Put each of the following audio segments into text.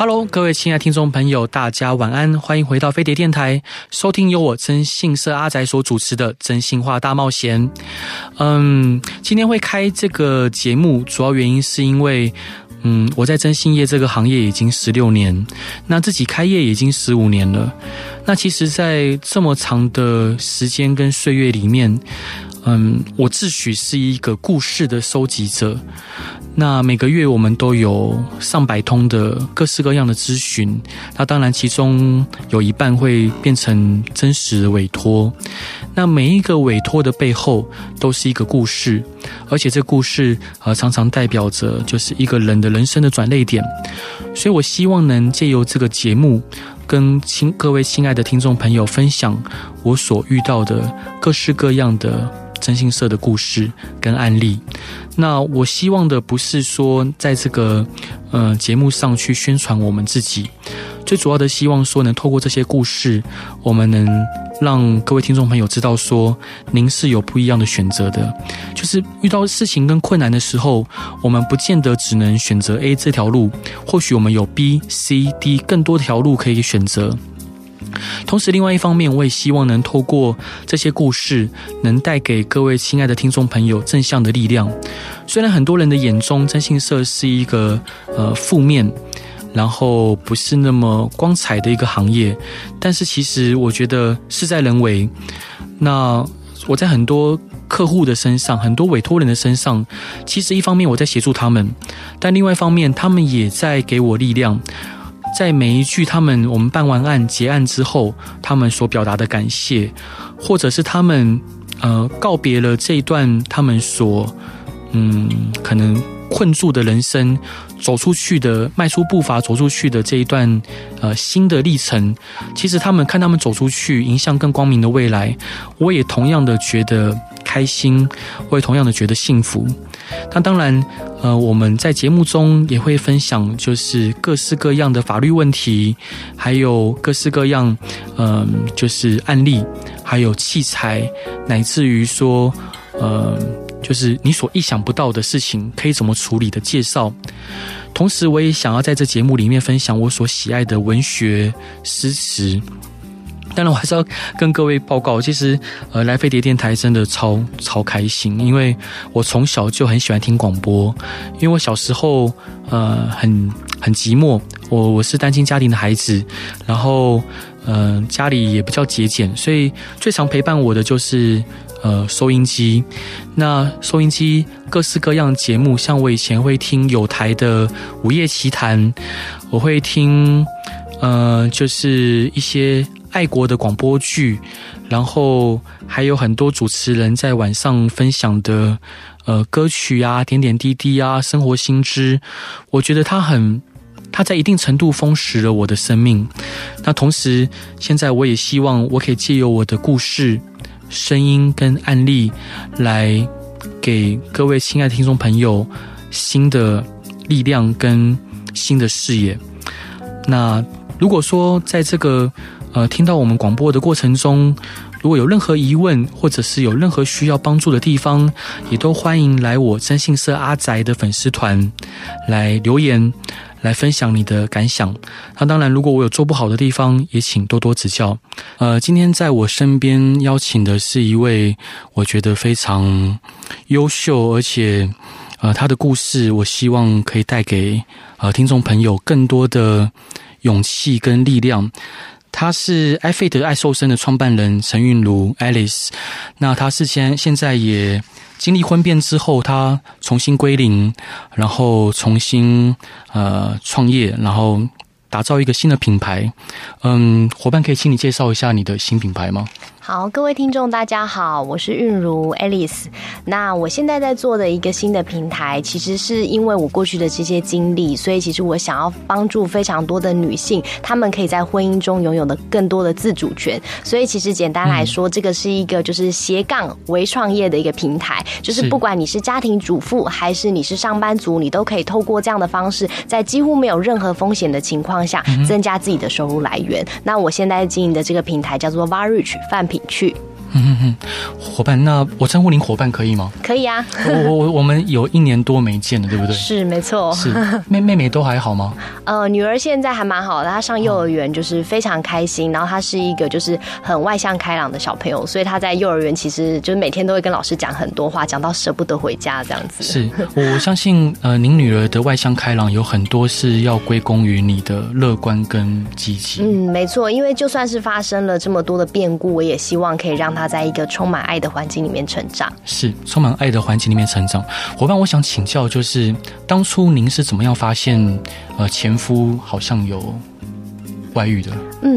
Hello， 各位亲爱听众朋友，大家晚安，欢迎回到飞碟电台，收听由我真心社阿宅所主持的《真心话大冒险》。今天会开这个节目，主要原因是因为，我在真心业这个行业已经16年，那自己开业已经15年了。那其实，在这么长的时间跟岁月里面，我自诩是一个故事的收集者。那每个月我们都有上百通的各式各样的咨询，那当然其中有一半会变成真实的委托。那每一个委托的背后都是一个故事，而且这故事常常代表着就是一个人的人生的转捩点。所以我希望能借由这个节目跟各位亲爱的听众朋友分享我所遇到的各式各样的真心社的故事跟案例。那我希望的不是说在这个节目上去宣传我们自己，最主要的希望说能透过这些故事，我们能让各位听众朋友知道说您是有不一样的选择的。就是遇到事情跟困难的时候，我们不见得只能选择 A 这条路，或许我们有 B、C、D 更多条路可以选择。同时另外一方面，我也希望能透过这些故事能带给各位亲爱的听众朋友正向的力量。虽然很多人的眼中真心社是一个负面然后不是那么光彩的一个行业，但是其实我觉得事在人为。那我在很多客户的身上，很多委托人的身上，其实一方面我在协助他们，但另外一方面他们也在给我力量。在每一句我们办完案结案之后，他们所表达的感谢，或者是他们告别了这一段他们所可能困住的人生，走出去的迈出步伐走出去的这一段新的历程。其实看他们走出去，迎向更光明的未来，我也同样的觉得开心，我也同样的觉得幸福。那当然我们在节目中也会分享就是各式各样的法律问题，还有各式各样就是案例，还有器材，乃至于说就是你所意想不到的事情可以怎么处理的介绍。同时我也想要在这节目里面分享我所喜爱的文学诗词。当然我还是要跟各位报告，其实来飞碟电台真的超开心，因为我从小就很喜欢听广播。因为我小时候很寂寞，我是单亲家庭的孩子，然后家里也比较节俭，所以最常陪伴我的就是收音机。那收音机各式各样的节目，像我以前会听友台的午夜奇谈，我会听就是一些爱国的广播剧，然后还有很多主持人在晚上分享的歌曲啊、点点滴滴啊、生活新知。我觉得它在一定程度丰实了我的生命。那同时现在我也希望我可以借由我的故事、声音跟案例来给各位亲爱的听众朋友新的力量跟新的视野。那如果说在这个听到我们广播的过程中，如果有任何疑问或者是有任何需要帮助的地方，也都欢迎来我真心社阿宅的粉丝团来留言，来分享你的感想。那当然如果我有做不好的地方，也请多多指教。今天在我身边邀请的是一位我觉得非常优秀，而且他的故事我希望可以带给听众朋友更多的勇气跟力量。他是艾菲德爱瘦身的创办人陈韵如 Alice。 那他是现在也经历婚变之后，他重新归零，然后重新创业，然后打造一个新的品牌。伙伴可以请你介绍一下你的新品牌吗？好，各位听众大家好，我是韵如 Alice。 那我现在在做的一个新的平台，其实是因为我过去的这些经历，所以其实我想要帮助非常多的女性，她们可以在婚姻中拥有的更多的自主权。所以其实简单来说，这个是一个就是斜杠微创业的一个平台，就是不管你是家庭主妇还是你是上班族，你都可以透过这样的方式，在几乎没有任何风险的情况下增加自己的收入来源。那我现在经营的这个平台叫做 Varich 饭品去。伙伴，那我称呼您伙伴可以吗？可以啊。我们有1年多没见了，对不对？是，没错。是妹妹都还好吗？女儿现在还蛮好的，她上幼儿园就是非常开心，然后她是一个就是很外向开朗的小朋友，所以她在幼儿园其实就是每天都会跟老师讲很多话，讲到舍不得回家这样子。是，我相信您女儿的外向开朗有很多是要归功于你的乐观跟积极。没错，因为就算是发生了这么多的变故，我也希望可以让她在一个充满爱的环境里面成长。是，充满爱的环境里面成长。伙伴，我想请教，就是当初您是怎么样发现前夫好像有外遇的？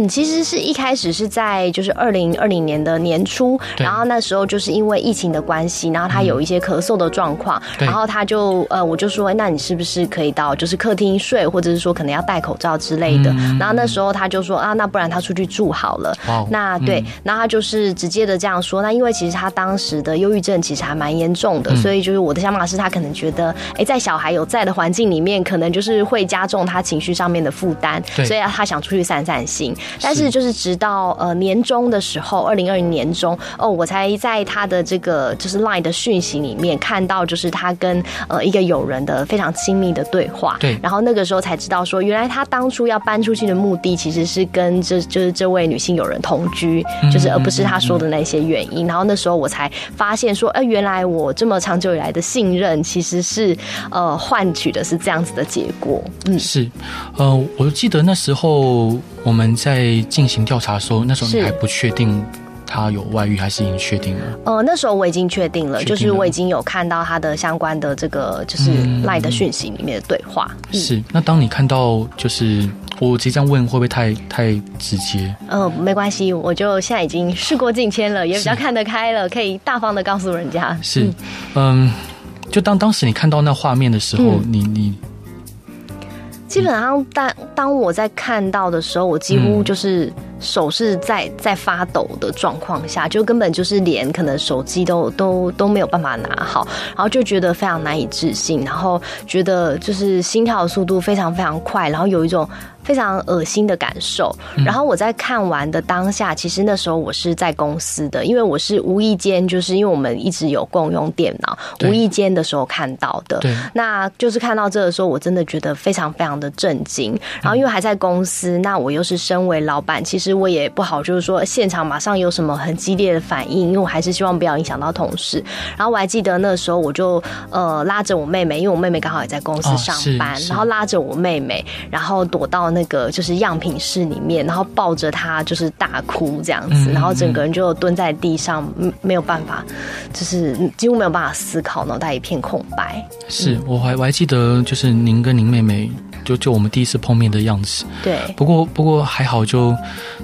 其实是一开始是在就是2020年的年初，然后那时候就是因为疫情的关系，然后他有一些咳嗽的状况，然后他就我就说，那你是不是可以到就是客厅睡，或者是说可能要戴口罩之类的。然后那时候他就说啊，那不然他出去住好了。那对，然后他就是直接的这样说。那因为其实他当时的忧郁症其实还蛮严重的，所以就是我的想法是他可能觉得在小孩有在的环境里面，可能就是会加重他情绪上面的负担，所以他想出去散散心。但是就是直到年中的时候，2020年中我才在他的这个就是 LINE 的讯息里面看到，就是他跟一个友人的非常亲密的对话。对，然后那个时候才知道说，原来他当初要搬出去的目的其实是跟就是这位女性友人同居，就是而不是他说的那些原因。然后那时候我才发现说，原来我这么长久以来的信任其实是换取的是这样子的结果。是，我记得那时候我们在进行调查的时候，那时候你还不确定他有外遇，还是已经确定了？那时候我已经确定了，就是我已经有看到他的相关的这个就是 LINE 的讯息里面的对话。是，那当你看到就是。我直接这样问会不会太直接？没关系，我就现在已经事过境迁了，也比较看得开了，可以大方的告诉人家。是，就当时你看到那画面的时候，你。基本上当我在看到的时候，我几乎就是手是在发抖的状况下，就根本就是连可能手机都没有办法拿好，然后就觉得非常难以置信，然后觉得就是心跳的速度非常非常快，然后有一种非常恶心的感受。然后我在看完的当下，其实那时候我是在公司的，因为我是无意间，就是因为我们一直有共用电脑，无意间的时候看到的。那就是看到这个时候，我真的觉得非常非常的震惊。然后因为还在公司，那我又是身为老板，其实我也不好就是说现场马上有什么很激烈的反应，因为我还是希望不要影响到同事。然后我还记得那时候我就拉着我妹妹，因为我妹妹刚好也在公司上班，然后拉着我妹妹，然后躲到那个就是样品室里面，然后抱着他就是大哭这样子，然后整个人就蹲在地上，没有办法，就是几乎没有办法思考，脑袋一片空白。是，我还记得就是您跟您妹妹就我们第一次碰面的样子。对，不过还好就，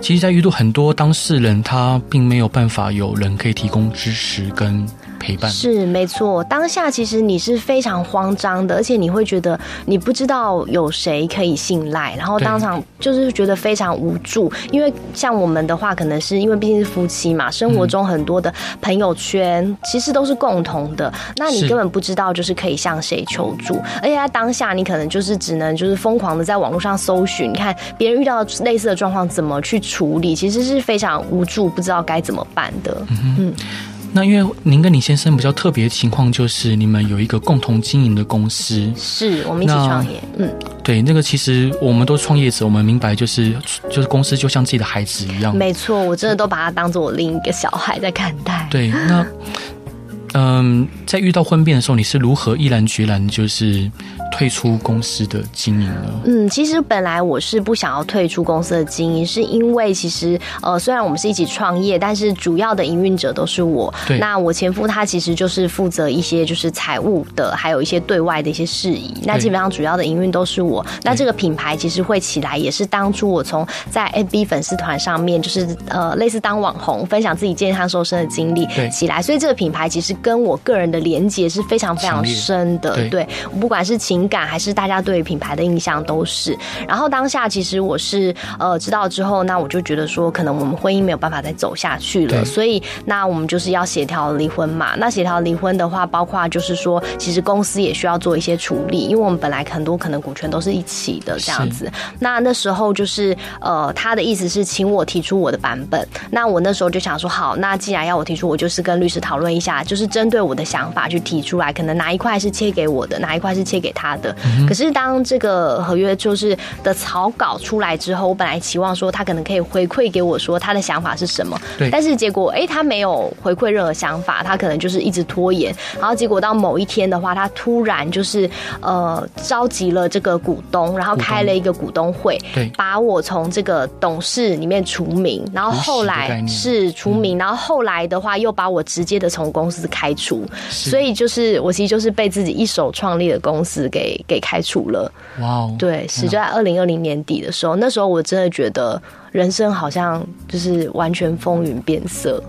其实在遇到很多当事人，他并没有办法有人可以提供支持跟陪伴。是，没错，当下其实你是非常慌张的，而且你会觉得你不知道有谁可以信赖，然后当场就是觉得非常无助。因为像我们的话，可能是因为毕竟是夫妻嘛，生活中很多的朋友圈其实都是共同的，那你根本不知道就是可以向谁求助，而且在当下你可能就是只能就是疯狂的在网络上搜寻，你看别人遇到类似的状况怎么去处理，其实是非常无助，不知道该怎么办的。那因为您跟你先生比较特别的情况，就是你们有一个共同经营的公司。是，我们一起创业。对，那个其实我们都创业者，我们明白就是公司就像自己的孩子一样。没错，我真的都把它当作我另一个小孩在看待。对，那在遇到婚变的时候，你是如何毅然决然就是退出公司的经营呢？其实本来我是不想要退出公司的经营，是因为其实虽然我们是一起创业，但是主要的营运者都是我。那我前夫他其实就是负责一些就是财务的，还有一些对外的一些事宜。那基本上主要的营运都是我。那这个品牌其实会起来，也是当初我从在 FB 粉丝团上面，就是类似当网红分享自己健康瘦身的经历起来，所以这个品牌其实跟我个人的连结是非常非常深的。对，不管是情感还是大家对于品牌的印象都是。然后当下其实我是知道之后，那我就觉得说可能我们婚姻没有办法再走下去了，所以那我们就是要协调离婚嘛。那协调离婚的话，包括就是说其实公司也需要做一些处理，因为我们本来很多可能股权都是一起的这样子。那时候就是他的意思是请我提出我的版本，那我那时候就想说好，那既然要我提出，我就是跟律师讨论一下，就是针对我的想法去提出来，可能哪一块是切给我的，哪一块是切给他的。可是当这个合约就是的草稿出来之后，我本来期望说他可能可以回馈给我说他的想法是什么，但是结果他没有回馈任何想法，他可能就是一直拖延。然后结果到某一天的话，他突然就是召集了这个股东，然后开了一个股东会，把我从这个董事里面除名，然后后来是除名，然后后来的话又把我直接的从公司开除。所以就是我其实就是被自己一手创立的公司给开除了。哇，对，是就在2020年底的时候，那时候我真的觉得人生好像就是完全风云变色。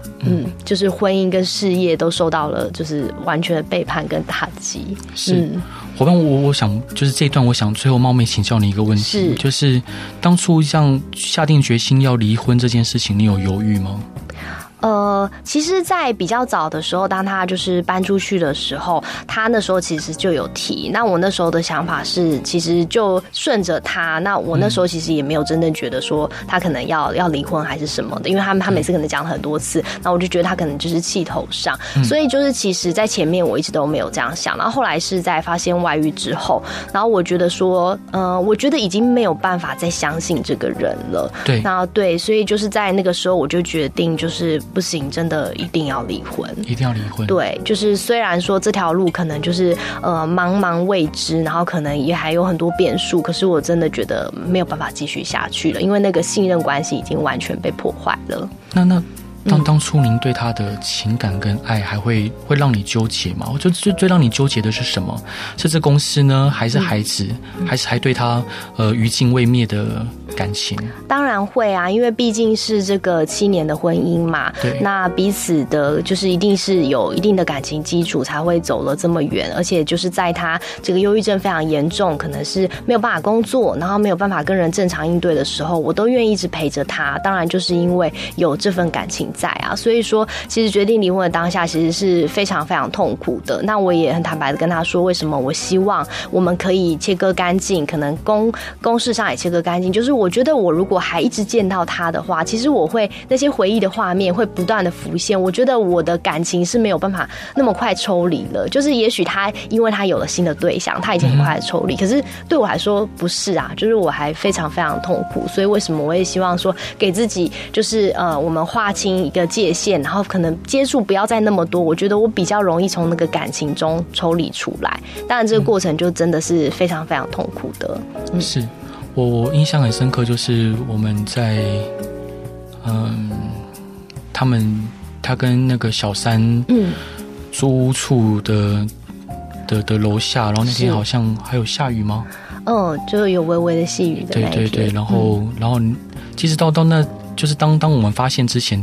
就是婚姻跟事业都受到了就是完全的背叛跟打击。是，伙伴，我想就是这一段，我想最后冒昧请教你一个问题，是就是当初像下定决心要离婚这件事情，你有犹豫吗？其实在比较早的时候，当他就是搬出去的时候，他那时候其实就有提，那我那时候的想法是其实就顺着他。那我那时候其实也没有真正觉得说他可能要离婚还是什么的，因为他每次可能讲很多次，那我就觉得他可能就是气头上。所以就是其实在前面我一直都没有这样想，然后后来是在发现外遇之后，然后我觉得说我觉得已经没有办法再相信这个人了。对，那对，所以就是在那个时候我就决定就是不行，真的一定要离婚，一定要离婚。对，就是虽然说这条路可能就是茫茫未知，然后可能也还有很多变数，可是我真的觉得没有办法继续下去了，因为那个信任关系已经完全被破坏了。那当初您对他的情感跟爱还会让你纠结吗？就最让你纠结的是什么？是这公司呢，还是孩子，还是还对他余烬未灭的感情？当然会啊，因为毕竟是这个7年的婚姻嘛。对，那彼此的就是一定是有一定的感情基础才会走了这么远，而且就是在他这个忧郁症非常严重，可能是没有办法工作，然后没有办法跟人正常应对的时候，我都愿意一直陪着他。当然就是因为有这份感情在啊，所以说其实决定离婚的当下其实是非常非常痛苦的。那我也很坦白的跟他说，为什么我希望我们可以切割干净，可能公事上也切割干净，就是我觉得我如果还一直见到他的话，其实我会那些回忆的画面会不断的浮现，我觉得我的感情是没有办法那么快抽离了。就是也许他因为他有了新的对象，他已经很快的抽离，可是对我来说不是啊，就是我还非常非常痛苦。所以为什么我也希望说给自己就是我们划清一个界限，然后可能接触不要再那么多，我觉得我比较容易从那个感情中抽离出来。当然这个过程就真的是非常非常痛苦的。是我印象很深刻，就是我们在他跟那个小三租处的楼下，然后那天好像还有下雨吗？就有微微的细雨的那一天。对，然后其实到那就是当我们发现之前，你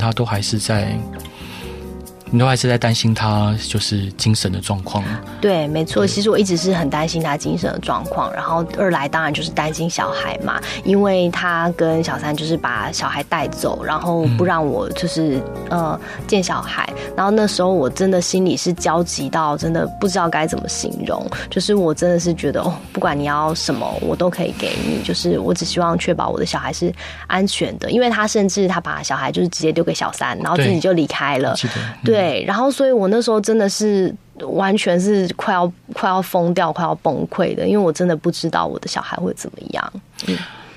都还是在担心他就是精神的状况。对，没错，其实我一直是很担心他精神的状况，然后二来当然就是担心小孩嘛，因为他跟小三就是把小孩带走，然后不让我就是见小孩。然后那时候我真的心里是焦急到真的不知道该怎么形容，就是我真的是觉得不管你要什么我都可以给你，就是我只希望确保我的小孩是安全的。因为他甚至他把小孩就是直接丢给小三，然后自己就离开了。对，然后所以我那时候真的是完全是快要疯掉，快要崩溃的，因为我真的不知道我的小孩会怎么样。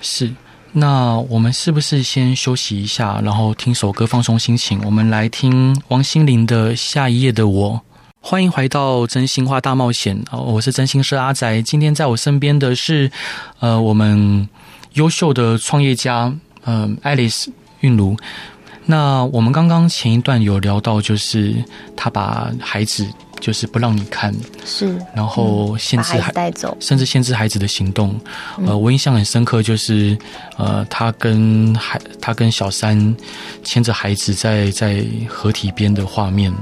是，那我们是不是先休息一下，然后听首歌放松心情？我们来听王心凌的《下一页的我》。欢迎回到真心话大冒险，我是真心社阿宅。今天在我身边的是我们优秀的创业家Alice 韵如。那我们刚刚前一段有聊到，就是他把孩子就是不让你看，是，然后限制孩子带走，甚至限制孩子的行动。我印象很深刻，就是他跟小三牵着孩子在河堤边的画面。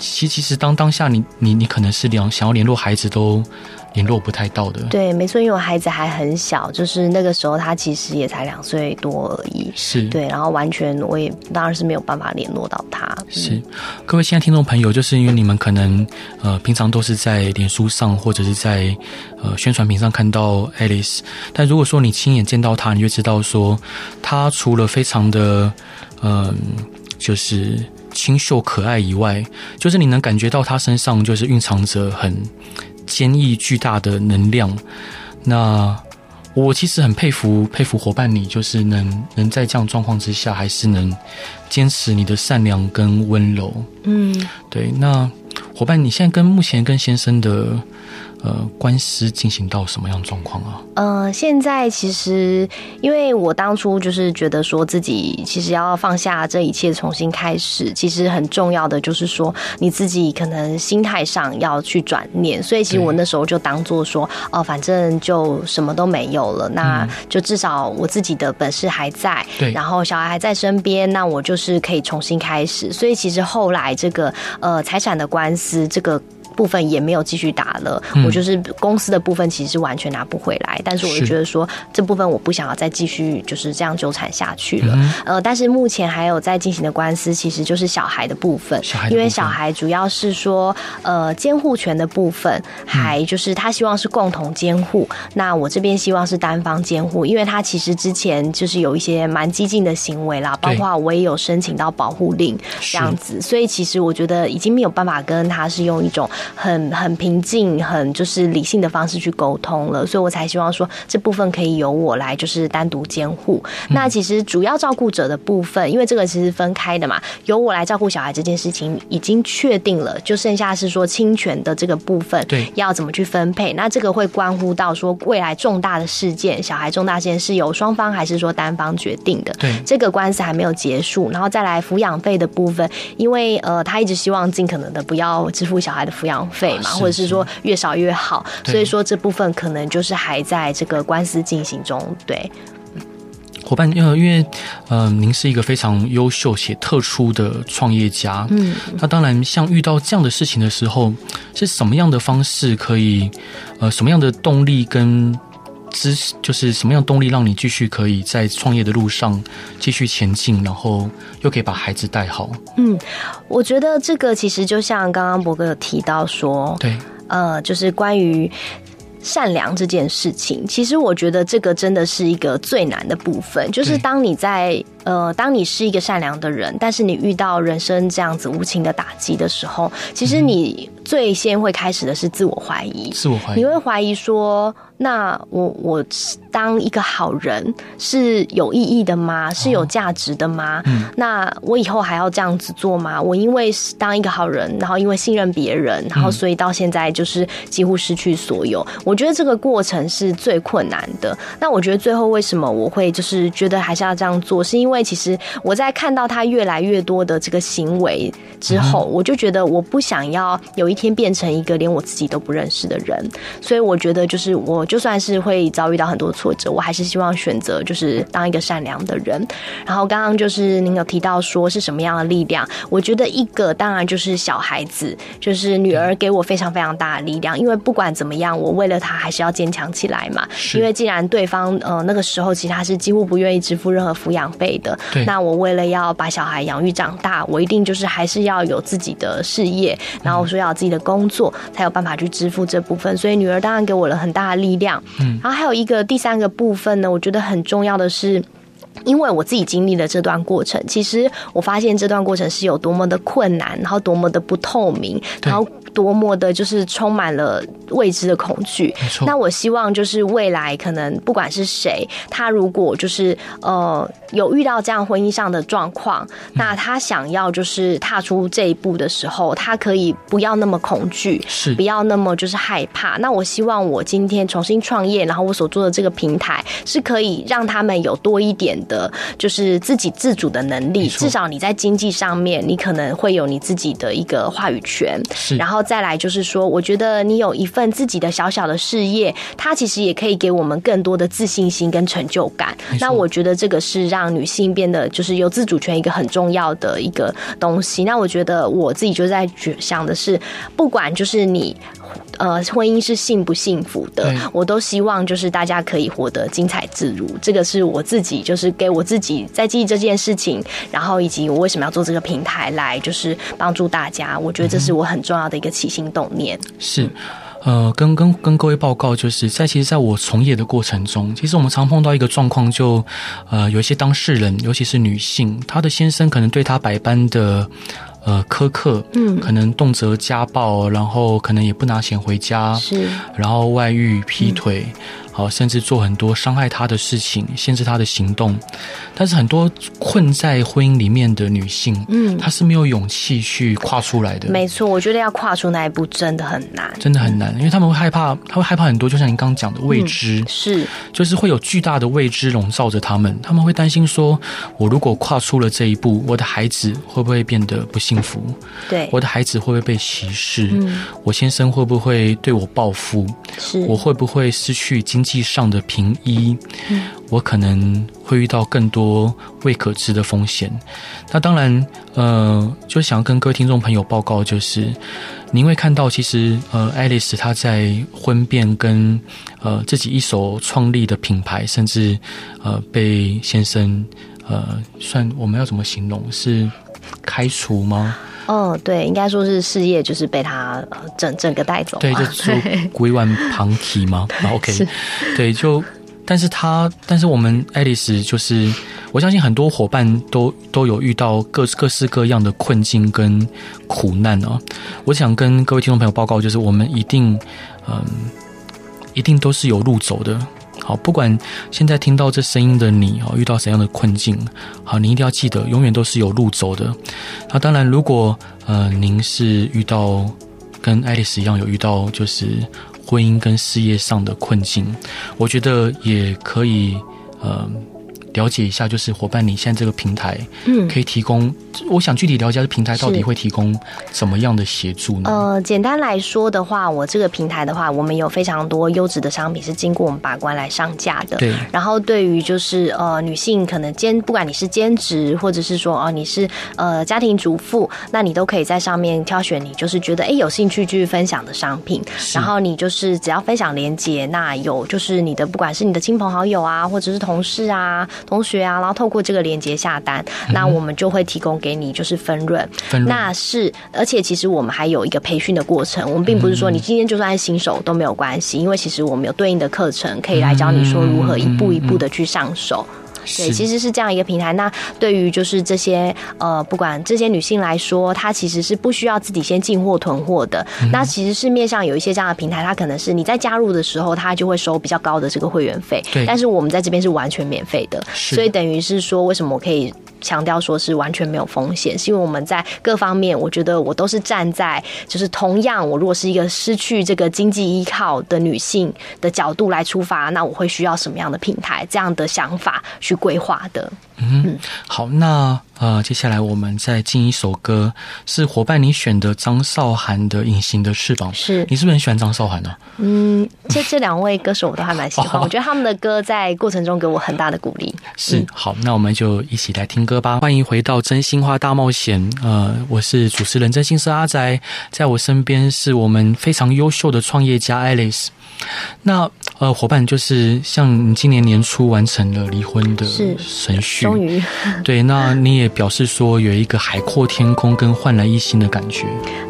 其实当下你可能是想要联络孩子都联络不太到的。对，没错，因为我孩子还很小，就是那个时候他其实也才2岁多而已。是，对，然后完全我也当然是没有办法联络到他。是，各位现在听众朋友，就是因为你们可能平常都是在脸书上或者是在宣传屏上看到 Alice， 但如果说你亲眼见到他，你就知道说他除了非常的就是清秀可爱以外，就是你能感觉到他身上就是蕴藏着很坚毅巨大的能量。那我其实很佩服伙伴你，就是能在这样状况之下还是能坚持你的善良跟温柔。对。那伙伴你现在目前跟先生的官司进行到什么样的状况啊？现在其实因为我当初就是觉得说自己其实要放下这一切重新开始，其实很重要的就是说你自己可能心态上要去转念，所以其实我那时候就当做说反正就什么都没有了，那就至少我自己的本事还在，然后小孩还在身边，那我就是可以重新开始。所以其实后来这个财产的官司这个部分也没有继续打了，我就是公司的部分其实是完全拿不回来，但是我就觉得说这部分我不想要再继续就是这样纠缠下去了。但是目前还有在进行的官司其实就是小孩的部分，因为小孩主要是说监护权的部分，还就是他希望是共同监护，那我这边希望是单方监护，因为他其实之前就是有一些蛮激进的行为啦，包括我也有申请到保护令这样子，所以其实我觉得已经没有办法跟他是用一种很平静很就是理性的方式去沟通了，所以我才希望说这部分可以由我来就是单独监护。那其实主要照顾者的部分，因为这个其实分开的嘛，由我来照顾小孩这件事情已经确定了，就剩下是说侵权的这个部分要怎么去分配，那这个会关乎到说未来重大的事件，小孩重大事件是由双方还是说单方决定的，这个官司还没有结束。然后再来抚养费的部分，因为他一直希望尽可能的不要支付小孩的抚养费嘛，或者是说越少越好，所以说这部分可能就是还在这个官司进行中。对，伙伴，因为您是一个非常优秀且特殊的创业家，那当然像遇到这样的事情的时候，是什么样的方式可以什么样的动力跟就是什么样的动力让你继续可以在创业的路上继续前进，然后又可以把孩子带好？我觉得这个其实就像刚刚博哥有提到说，对，就是关于善良这件事情，其实我觉得这个真的是一个最难的部分，就是当你是一个善良的人，但是你遇到人生这样子无情的打击的时候，其实你最先会开始的是自我怀疑，你会怀疑说那我当一个好人是有意义的吗？是有价值的吗？那我以后还要这样子做吗？我因为当一个好人，然后因为信任别人，然后所以到现在就是几乎失去所有。我觉得这个过程是最困难的。那我觉得最后为什么我会就是觉得还是要这样做，是因为其实我在看到他越来越多的这个行为之后，我就觉得我不想要有一天变成一个连我自己都不认识的人，所以我觉得就是我就算是会遭遇到很多挫折，我还是希望选择就是当一个善良的人。然后刚刚就是您有提到说是什么样的力量，我觉得一个当然就是小孩子，就是女儿给我非常非常大的力量，因为不管怎么样我为了她还是要坚强起来嘛，因为既然对方那个时候其实她是几乎不愿意支付任何抚养费的，那我为了要把小孩养育长大，我一定就是还是要有自己的事业，然后说要有自己的工作才有办法去支付这部分，所以女儿当然给我了很大的力量。然后还有一个第三个部分呢，我觉得很重要的是，因为我自己经历了这段过程，其实我发现这段过程是有多么的困难，然后多么的不透明，然后多么的就是充满了未知的恐惧。那我希望就是未来可能不管是谁，他如果就是有遇到这样婚姻上的状况，那他想要就是踏出这一步的时候，他可以不要那么恐惧，是不要那么就是害怕。那我希望我今天重新创业，然后我所做的这个平台是可以让他们有多一点的就是自己自主的能力，至少你在经济上面你可能会有你自己的一个话语权。然后再来就是说，我觉得你有一份自己的小小的事业，它其实也可以给我们更多的自信心跟成就感。那我觉得这个是让女性变得就是有自主权一个很重要的一个东西。那我觉得我自己就在想的是，不管就是你婚姻是幸不幸福的，我都希望就是大家可以活得精彩自如。这个是我自己就是给我自己在记忆这件事情，然后以及我为什么要做这个平台来就是帮助大家，我觉得这是我很重要的一个起心动念。是跟各位报告，就是其实在我从业的过程中，其实我们常碰到一个状况，就有一些当事人，尤其是女性，她的先生可能对她百般的苛刻，可能动辄家暴，然后可能也不拿钱回家，是，然后外遇、劈腿，好，甚至做很多伤害她的事情，限制她的行动。但是很多困在婚姻里面的女性，她是没有勇气去跨出来的。没错，我觉得要跨出那一步真的很难，真的很难，因为他们会害怕，她会害怕很多，就像您刚刚讲的未知，是，就是会有巨大的未知笼罩着他们，他们会担心说，我如果跨出了这一步，我的孩子会不会变得不幸福？对，我的孩子会不会被歧视？我先生会不会对我报复？是，我会不会失去经济上的平一？我可能会遇到更多未可知的风险。那当然就想跟各位听众朋友报告，就是您会看到其实Alice 她在婚变跟自己一手创立的品牌，甚至被先生算我们要怎么形容，是开除吗？对，应该说是事业就是被他整个带走，对，就归完旁体吗？OK， 对，就但是我们 Alice 就是我相信很多伙伴都有遇到各式各样的困境跟苦难啊。我想跟各位听众朋友报告，就是我们一定都是有路走的。好，不管现在听到这声音的你遇到怎样的困境，好，你一定要记得，永远都是有路走的。那当然，如果您是遇到跟 Alice 一样有遇到就是婚姻跟事业上的困境，我觉得也可以了解一下，就是伙伴你现在这个平台可以提供，我想具体了解平台到底会提供怎么样的协助呢？简单来说的话，我这个平台的话，我们有非常多优质的商品是经过我们把关来上架的。对。然后对于就是女性可能不管你是兼职，或者是说你是家庭主妇，那你都可以在上面挑选你就是觉得有兴趣去分享的商品。然后你就是只要分享连结，那有就是你的不管是你的亲朋好友啊，或者是同事啊、同学啊，然后透过这个连结下单，那我们就会提供给你就是分润，那是，而且其实我们还有一个培训的过程，我们并不是说你今天就算是新手都没有关系，因为其实我们有对应的课程可以来教你说如何一步一步的去上手。对，其实是这样一个平台。那对于就是这些不管这些女性来说，她其实是不需要自己先进货囤货的。那其实市面上有一些这样的平台，它可能是你在加入的时候，它就会收比较高的这个会员费，但是我们在这边是完全免费的，所以等于是说，为什么我可以强调说是完全没有风险，是因为我们在各方面，我觉得我都是站在就是同样，我如果是一个失去这个经济依靠的女性的角度来出发，那我会需要什么样的平台，这样的想法去规划的。好，那接下来我们再进一首歌，是伙伴你选的张韶涵的《隐形的翅膀》。是，你是不是很喜欢张韶涵呢？这两位歌手我都还蛮喜欢，我觉得他们的歌在过程中给我很大的鼓励。是，好，那我们就一起来听歌吧。欢迎回到真心话大冒险，我是主持人真心社阿宅，在我身边是我们非常优秀的创业家 Alice。那伙伴，就是像你今年年初完成了离婚的程序，终于对，那你也表示说有一个海阔天空跟焕然一新的感觉。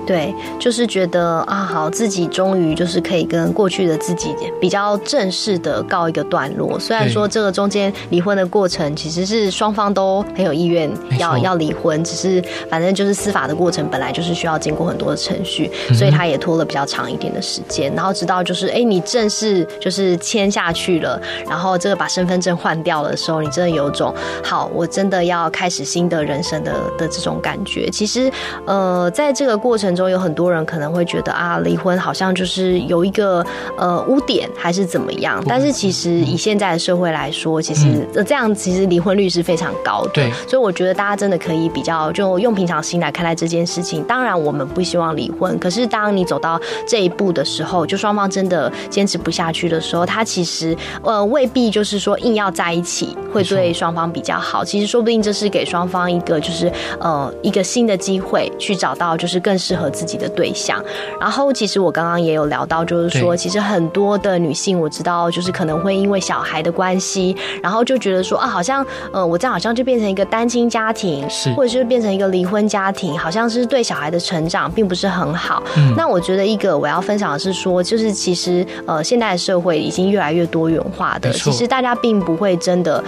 对，就是觉得好，自己终于就是可以跟过去的自己比较正式的告一个段落。虽然说这个中间离婚的过程其实是双方都很有意愿要离婚，只是反正就是司法的过程本来就是需要经过很多的程序，所以他也拖了比较长一点的时间。然后直到就是你正式就是签下去了，然后这个把身份证换掉的时候，你真的有种好，我真的要开始新的人生的这种感觉。其实在这个过程中有很多人可能会觉得啊，离婚好像就是有一个污点还是怎么样，但是其实以现在的社会来说，其实这样其实离婚率是非常高的，对，所以我觉得大家真的可以比较就用平常心来看待这件事情。当然我们不希望离婚，可是当你走到这一步的时候，就双方真的坚持不下去的时候，他其实未必就是说硬要在一起会对双方比较好，其实说不定这是给双方一个就是一个新的机会去找到就是更适合自己的对象。然后其实我刚刚也有聊到，就是说其实很多的女性我知道就是可能会因为小孩的关系，然后就觉得说啊，好像我这样好像就变成一个单亲家庭，是，或者是变成一个离婚家庭，好像是对小孩的成长并不是很好。那我觉得一个我要分享的是说，就是其实现代的社会已经越来越多元化的，其实大家并不会真的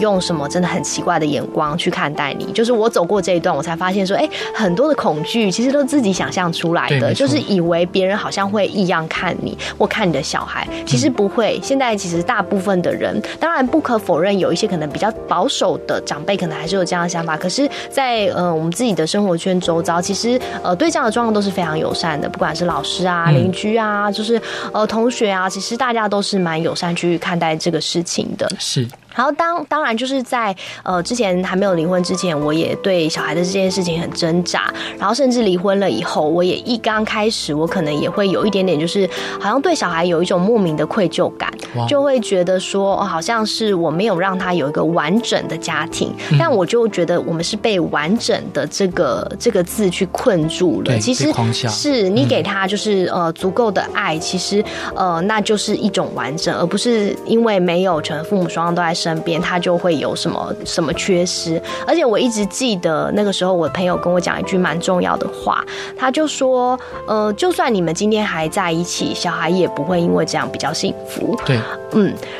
用什么真的很奇怪的眼光去看待你。就是我走过这一段，我才发现说哎，很多的恐惧其实都自己想象出来的，就是以为别人好像会异样看你或看你的小孩，其实不会。现在其实大部分的人，当然不可否认有一些可能比较保守的长辈可能还是有这样的想法，可是在我们自己的生活圈周遭，其实对这样的状况都是非常友善的，不管是老师啊、邻居啊，就是同学啊，其实大家都是蛮友善去看待这个事情的。是。然后当然就是在之前还没有离婚之前，我也对小孩的这件事情很挣扎，然后甚至离婚了以后，我也一刚开始我可能也会有一点点就是好像对小孩有一种莫名的愧疚感，就会觉得说好像是我没有让他有一个完整的家庭，但我就觉得我们是被完整的这个字去困住了。其实是你给他就是足够的爱，其实那就是一种完整，而不是因为没有成父母双方都在身边，他就会有什么缺失。而且我一直记得那个时候我朋友跟我讲一句蛮重要的话，他就说就算你们今天还在一起，小孩也不会因为这样比较幸福。对，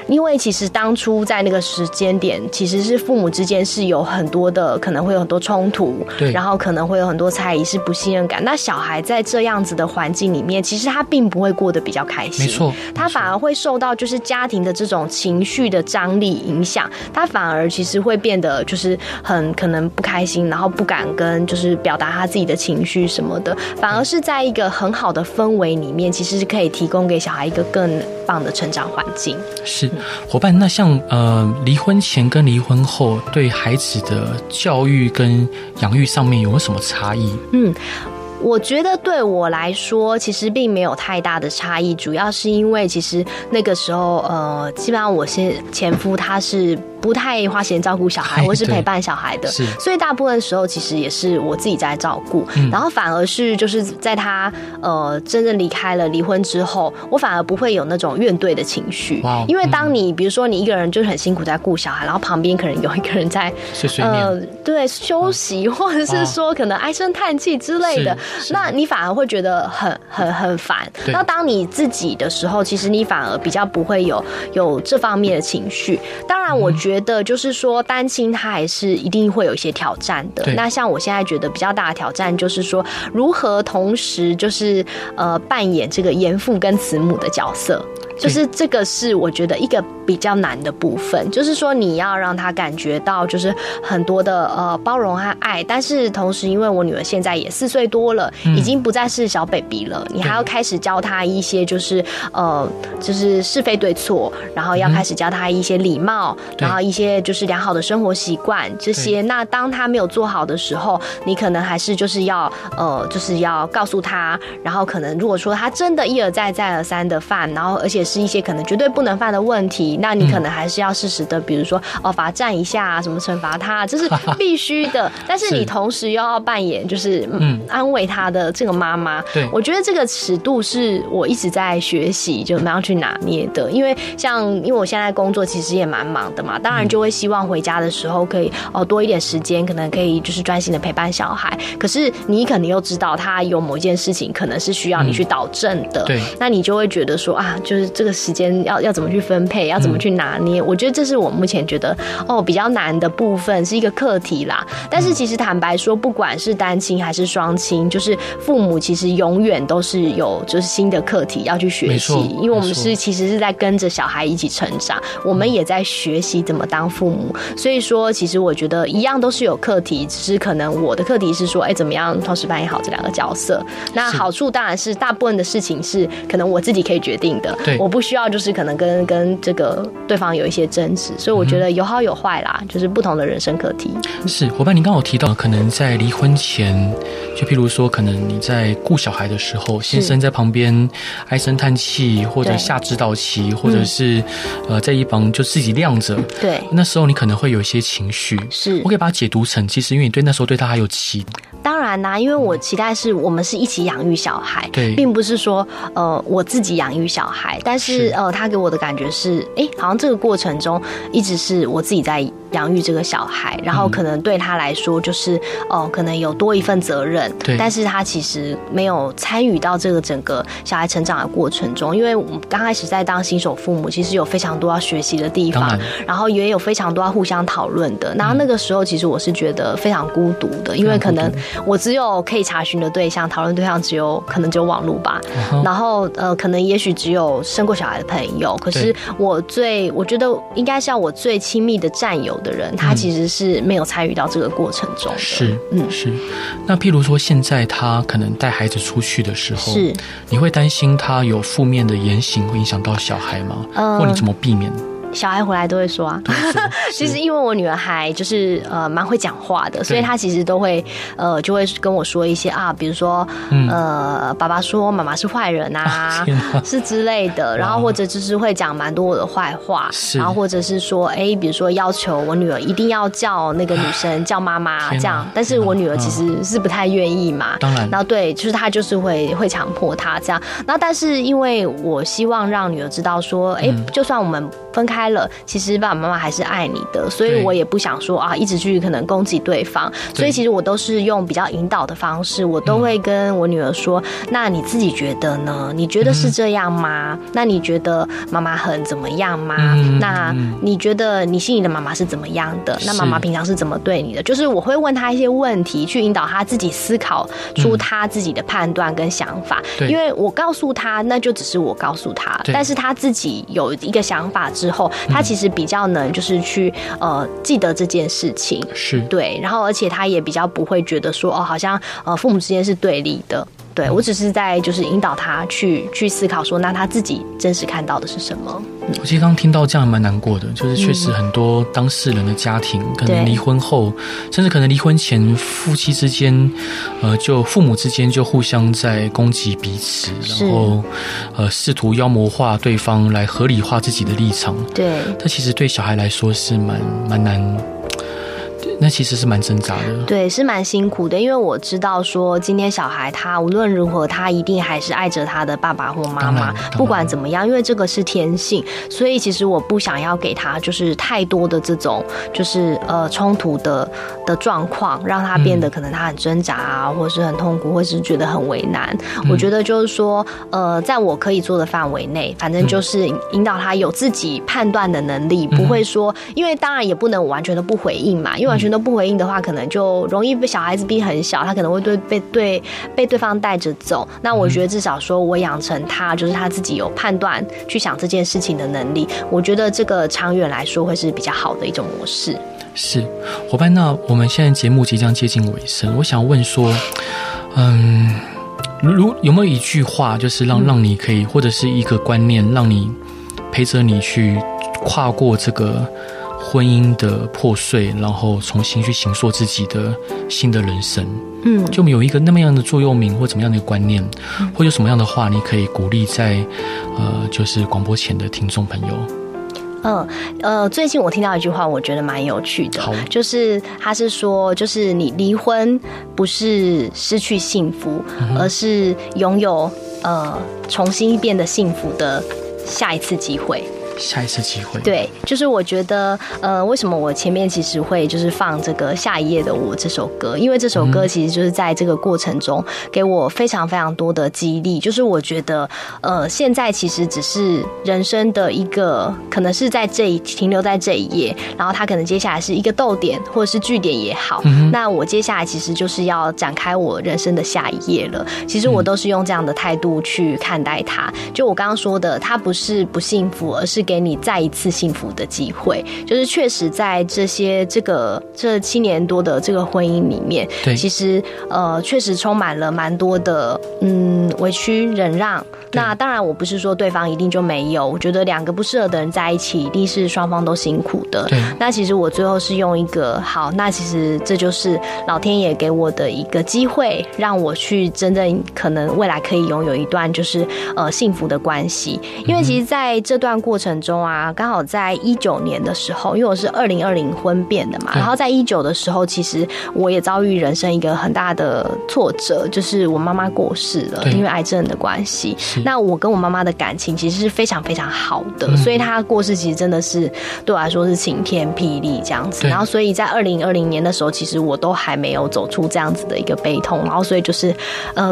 因为其实当初在那个时间点，其实是父母之间是有很多的可能会有很多冲突，对，然后可能会有很多猜疑，是不信任感。那小孩在这样子的环境里面，其实他并不会过得比较开心，没错，他反而会受到就是家庭的这种情绪的张力影响，他反而其实会变得就是很可能不开心，然后不敢跟就是表达他自己的情绪什么的，反而是在一个很好的氛围里面，其实是可以提供给小孩一个更棒的成长环境。是，伙伴，那像离婚前跟离婚后对孩子的教育跟养育上面有没有什么差异？我觉得对我来说其实并没有太大的差异，主要是因为其实那个时候基本上我前夫他是不太花钱照顾小孩或是陪伴小孩的，所以大部分时候其实也是我自己在照顾，然后反而是就是在他真正离开了离婚之后，我反而不会有那种怨怼的情绪，因为当你比如说你一个人就是很辛苦在顾小孩，然后旁边可能有一个人在对休息，或者是说可能唉声叹气之类的，那你反而会觉得很烦。那当你自己的时候，其实你反而比较不会有这方面的情绪。当然我觉得就是说单亲他还是一定会有一些挑战的，那像我现在觉得比较大的挑战就是说如何同时就是扮演这个严父跟慈母的角色，就是这个是我觉得一个比较难的部分，就是说你要让他感觉到就是很多的包容和爱，但是同时因为我女儿现在也4岁多了，已经不再是小 baby 了，你还要开始教她一些就是是非对错，然后要开始教她一些礼貌，然后一些就是良好的生活习惯这些。那当她没有做好的时候，你可能还是就是要告诉她，然后可能如果说她真的一而再再而三的犯，然后而且是一些可能绝对不能犯的问题，那你可能还是要适时的比如说罚站一下什么惩罚他，这是必须的但是你同时又要扮演就是安慰他的这个妈妈，我觉得这个尺度是我一直在学习就怎么样去拿捏的。因为我现在工作其实也蛮忙的嘛，当然就会希望回家的时候可以多一点时间，可能可以就是专心的陪伴小孩，可是你可能又知道他有某一件事情可能是需要你去导正的，那你就会觉得说啊，就是这个时间要怎么去分配，要怎么去拿捏，我觉得这是我目前觉得比较难的部分，是一个课题啦。但是其实坦白说，不管是单亲还是双亲，就是父母其实永远都是有就是新的课题要去学习，因为我们是其实是在跟着小孩一起成长，我们也在学习怎么当父母。所以说其实我觉得一样都是有课题，只是可能我的课题是说怎么样同时扮演好这两个角色。那好处当然是大部分的事情是可能我自己可以决定的，我不需要就是可能跟这个对方有一些争执，所以我觉得有好有坏啦，就是不同的人生课题。是，伙伴您刚好提到可能在离婚前，就譬如说可能你在顾小孩的时候，先生在旁边唉声叹气，或者下指导棋，或者是在一旁就自己晾着，对，那时候你可能会有一些情绪，是我可以把它解读成其实因为你对那时候对他还有期。当然啦，因为我期待是我们是一起养育小孩，对，并不是说我自己养育小孩，但是他给我的感觉是好像这个过程中一直是我自己在养育这个小孩，然后可能对他来说就是可能有多一份责任，对，但是他其实没有参与到这个整个小孩成长的过程中。因为我们刚开始在当新手父母，其实有非常多要学习的地方，然后也有非常多要互相讨论的，然后那个时候其实我是觉得非常孤独的，因为可能我只有可以查询的对象，讨论对象只有网络吧，然后可能也许只有生过小孩的朋友，可是我觉得应该是要我最亲密的战友的人，他其实是没有参与到这个过程中的。是。那譬如说现在他可能带孩子出去的时候，是你会担心他有负面的言行会影响到小孩吗？或你怎么避免？小孩回来都会说啊，其实因为我女儿还就是蛮会讲话的，所以她其实都会就会跟我说一些啊，比如说爸爸说妈妈是坏人啊，是之类的，然后或者就是会讲蛮多我的坏话，然后或者是说比如说要求我女儿一定要叫那个女生叫妈妈这样，但是我女儿其实是不太愿意嘛，当然，然后对，就是她就是会强迫她这样，然后但是因为我希望让女儿知道说，就算我们分开了，其实爸爸妈妈还是爱你的，所以我也不想说啊一直去可能攻击对方，所以其实我都是用比较引导的方式，我都会跟我女儿说，那你自己觉得呢？你觉得是这样吗？那你觉得妈妈很怎么样吗？那你觉得你心里的妈妈是怎么样的？那妈妈平常是怎么对你的？就是我会问她一些问题，去引导她自己思考出她自己的判断跟想法，因为我告诉她那就只是我告诉她，但是她自己有一个想法之后，他其实比较能就是去记得这件事情，是对，然后而且他也比较不会觉得说好像父母之间是对立的，对，我只是在就是引导他去思考说，那他自己真实看到的是什么。我其实刚听到这样蛮难过的，就是确实很多当事人的家庭可能离婚后，甚至可能离婚前夫妻之间就父母之间就互相在攻击彼此，然后试图妖魔化对方来合理化自己的立场，对，但其实对小孩来说是蛮难，那其实是蛮挣扎的，对，是蛮辛苦的，因为我知道说今天小孩他无论如何他一定还是爱着他的爸爸或妈妈，不管怎么样，因为这个是天性，所以其实我不想要给他就是太多的这种就是冲突的状况，让他变得可能他很挣扎啊，或是很痛苦，或是觉得很为难。我觉得就是说在我可以做的范围内，反正就是引导他有自己判断的能力，不会说，因为当然也不能完全都不回应嘛，因为完全都不回应的话，可能就容易被小孩子逼很小，他可能会被对方带着走。那我觉得至少说我养成他就是他自己有判断去想这件事情的能力，我觉得这个长远来说会是比较好的一种模式。是，伙伴，那我们现在节目即将接近尾声，我想问说，有没有一句话就是让你可以，或者是一个观念，让你陪着你去跨过这个婚姻的破碎，然后重新去形塑自己的新的人生，就有一个那么样的座右铭或怎么样的观念，或者有什么样的话你可以鼓励在就是广播前的听众朋友。最近我听到一句话，我觉得蛮有趣的，就是他是说，就是你离婚不是失去幸福，而是拥有重新变得幸福的下一次机会。下一次机会。对，就是我觉得为什么我前面其实会就是放这个下一页的我这首歌，因为这首歌其实就是在这个过程中给我非常非常多的激励，就是我觉得现在其实只是人生的一个可能是在这一停留在这一页，然后它可能接下来是一个逗点或者是句点也好，那我接下来其实就是要展开我人生的下一页了。其实我都是用这样的态度去看待它，就我刚刚说的，它不是不幸福，而是给你再一次幸福的机会。就是确实在这7年多的这个婚姻里面，其实确实充满了蛮多的委屈忍让。那当然我不是说对方一定就没有，我觉得两个不适合的人在一起一定是双方都辛苦的。那其实我最后是用一个好，那其实这就是老天爷给我的一个机会，让我去真正可能未来可以拥有一段就是幸福的关系。因为其实在这段过程中啊，刚好在19年的时候，因为我是2020婚变的嘛，然后在19的时候，其实我也遭遇人生一个很大的挫折，就是我妈妈过世了，因为癌症的关系。那我跟我妈妈的感情其实是非常非常好的，所以她过世其实真的是对我来说是晴天霹雳这样子。然后所以在2020年的时候，其实我都还没有走出这样子的一个悲痛，然后所以就是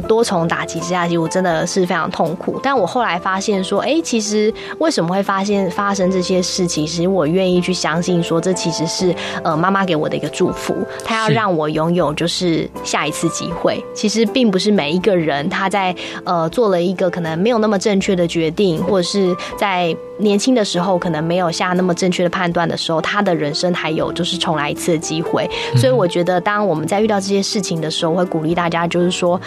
多重打击之下，其实我真的是非常痛苦。但我后来发现说，其实为什么会发生这些事情，其实我愿意去相信说，这其实是妈妈给我的一个祝福，她要让我拥有就是下一次机会。其实并不是每一个人他在做了一个可能没有那么正确的决定，或者是在年轻的时候可能没有下那么正确的判断的时候，他的人生还有就是重来一次的机会。所以我觉得当我们在遇到这些事情的时候，我会鼓励大家就是说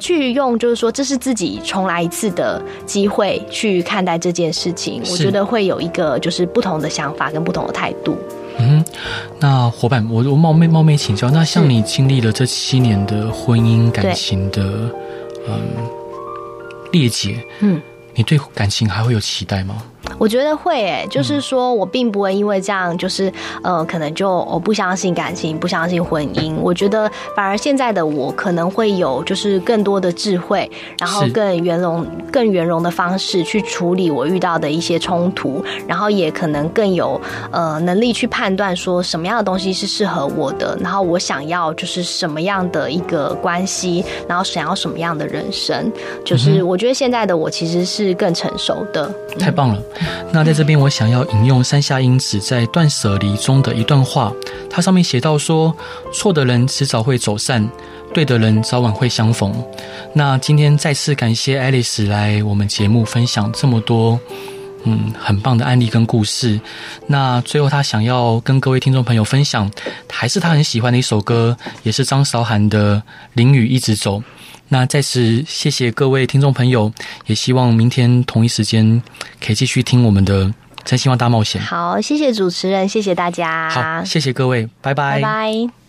去用就是说这是自己重来一次的机会去看待这件事情，我觉得会有一个就是不同的想法跟不同的态度。那伙伴，我冒昧请教，那像你经历了这7年的婚姻感情的裂解，你对感情还会有期待吗？我觉得会就是说我并不会因为这样就是可能就我不相信感情，不相信婚姻。我觉得反而现在的我可能会有就是更多的智慧，然后更圆融的方式去处理我遇到的一些冲突，然后也可能更有能力去判断说什么样的东西是适合我的，然后我想要就是什么样的一个关系，然后想要什么样的人生。就是我觉得现在的我其实是更成熟的。太棒了。那在这边我想要引用山下英子在断舍离中的一段话，它上面写到说，错的人迟早会走散，对的人早晚会相逢。那今天再次感谢 Alice 来我们节目分享这么多很棒的案例跟故事。那最后他想要跟各位听众朋友分享还是他很喜欢的一首歌，也是张韶涵的《淋雨一直走》。那在此谢谢各位听众朋友，也希望明天同一时间可以继续听我们的真心话大冒险。好，谢谢主持人，谢谢大家。好，谢谢各位，拜拜。拜拜。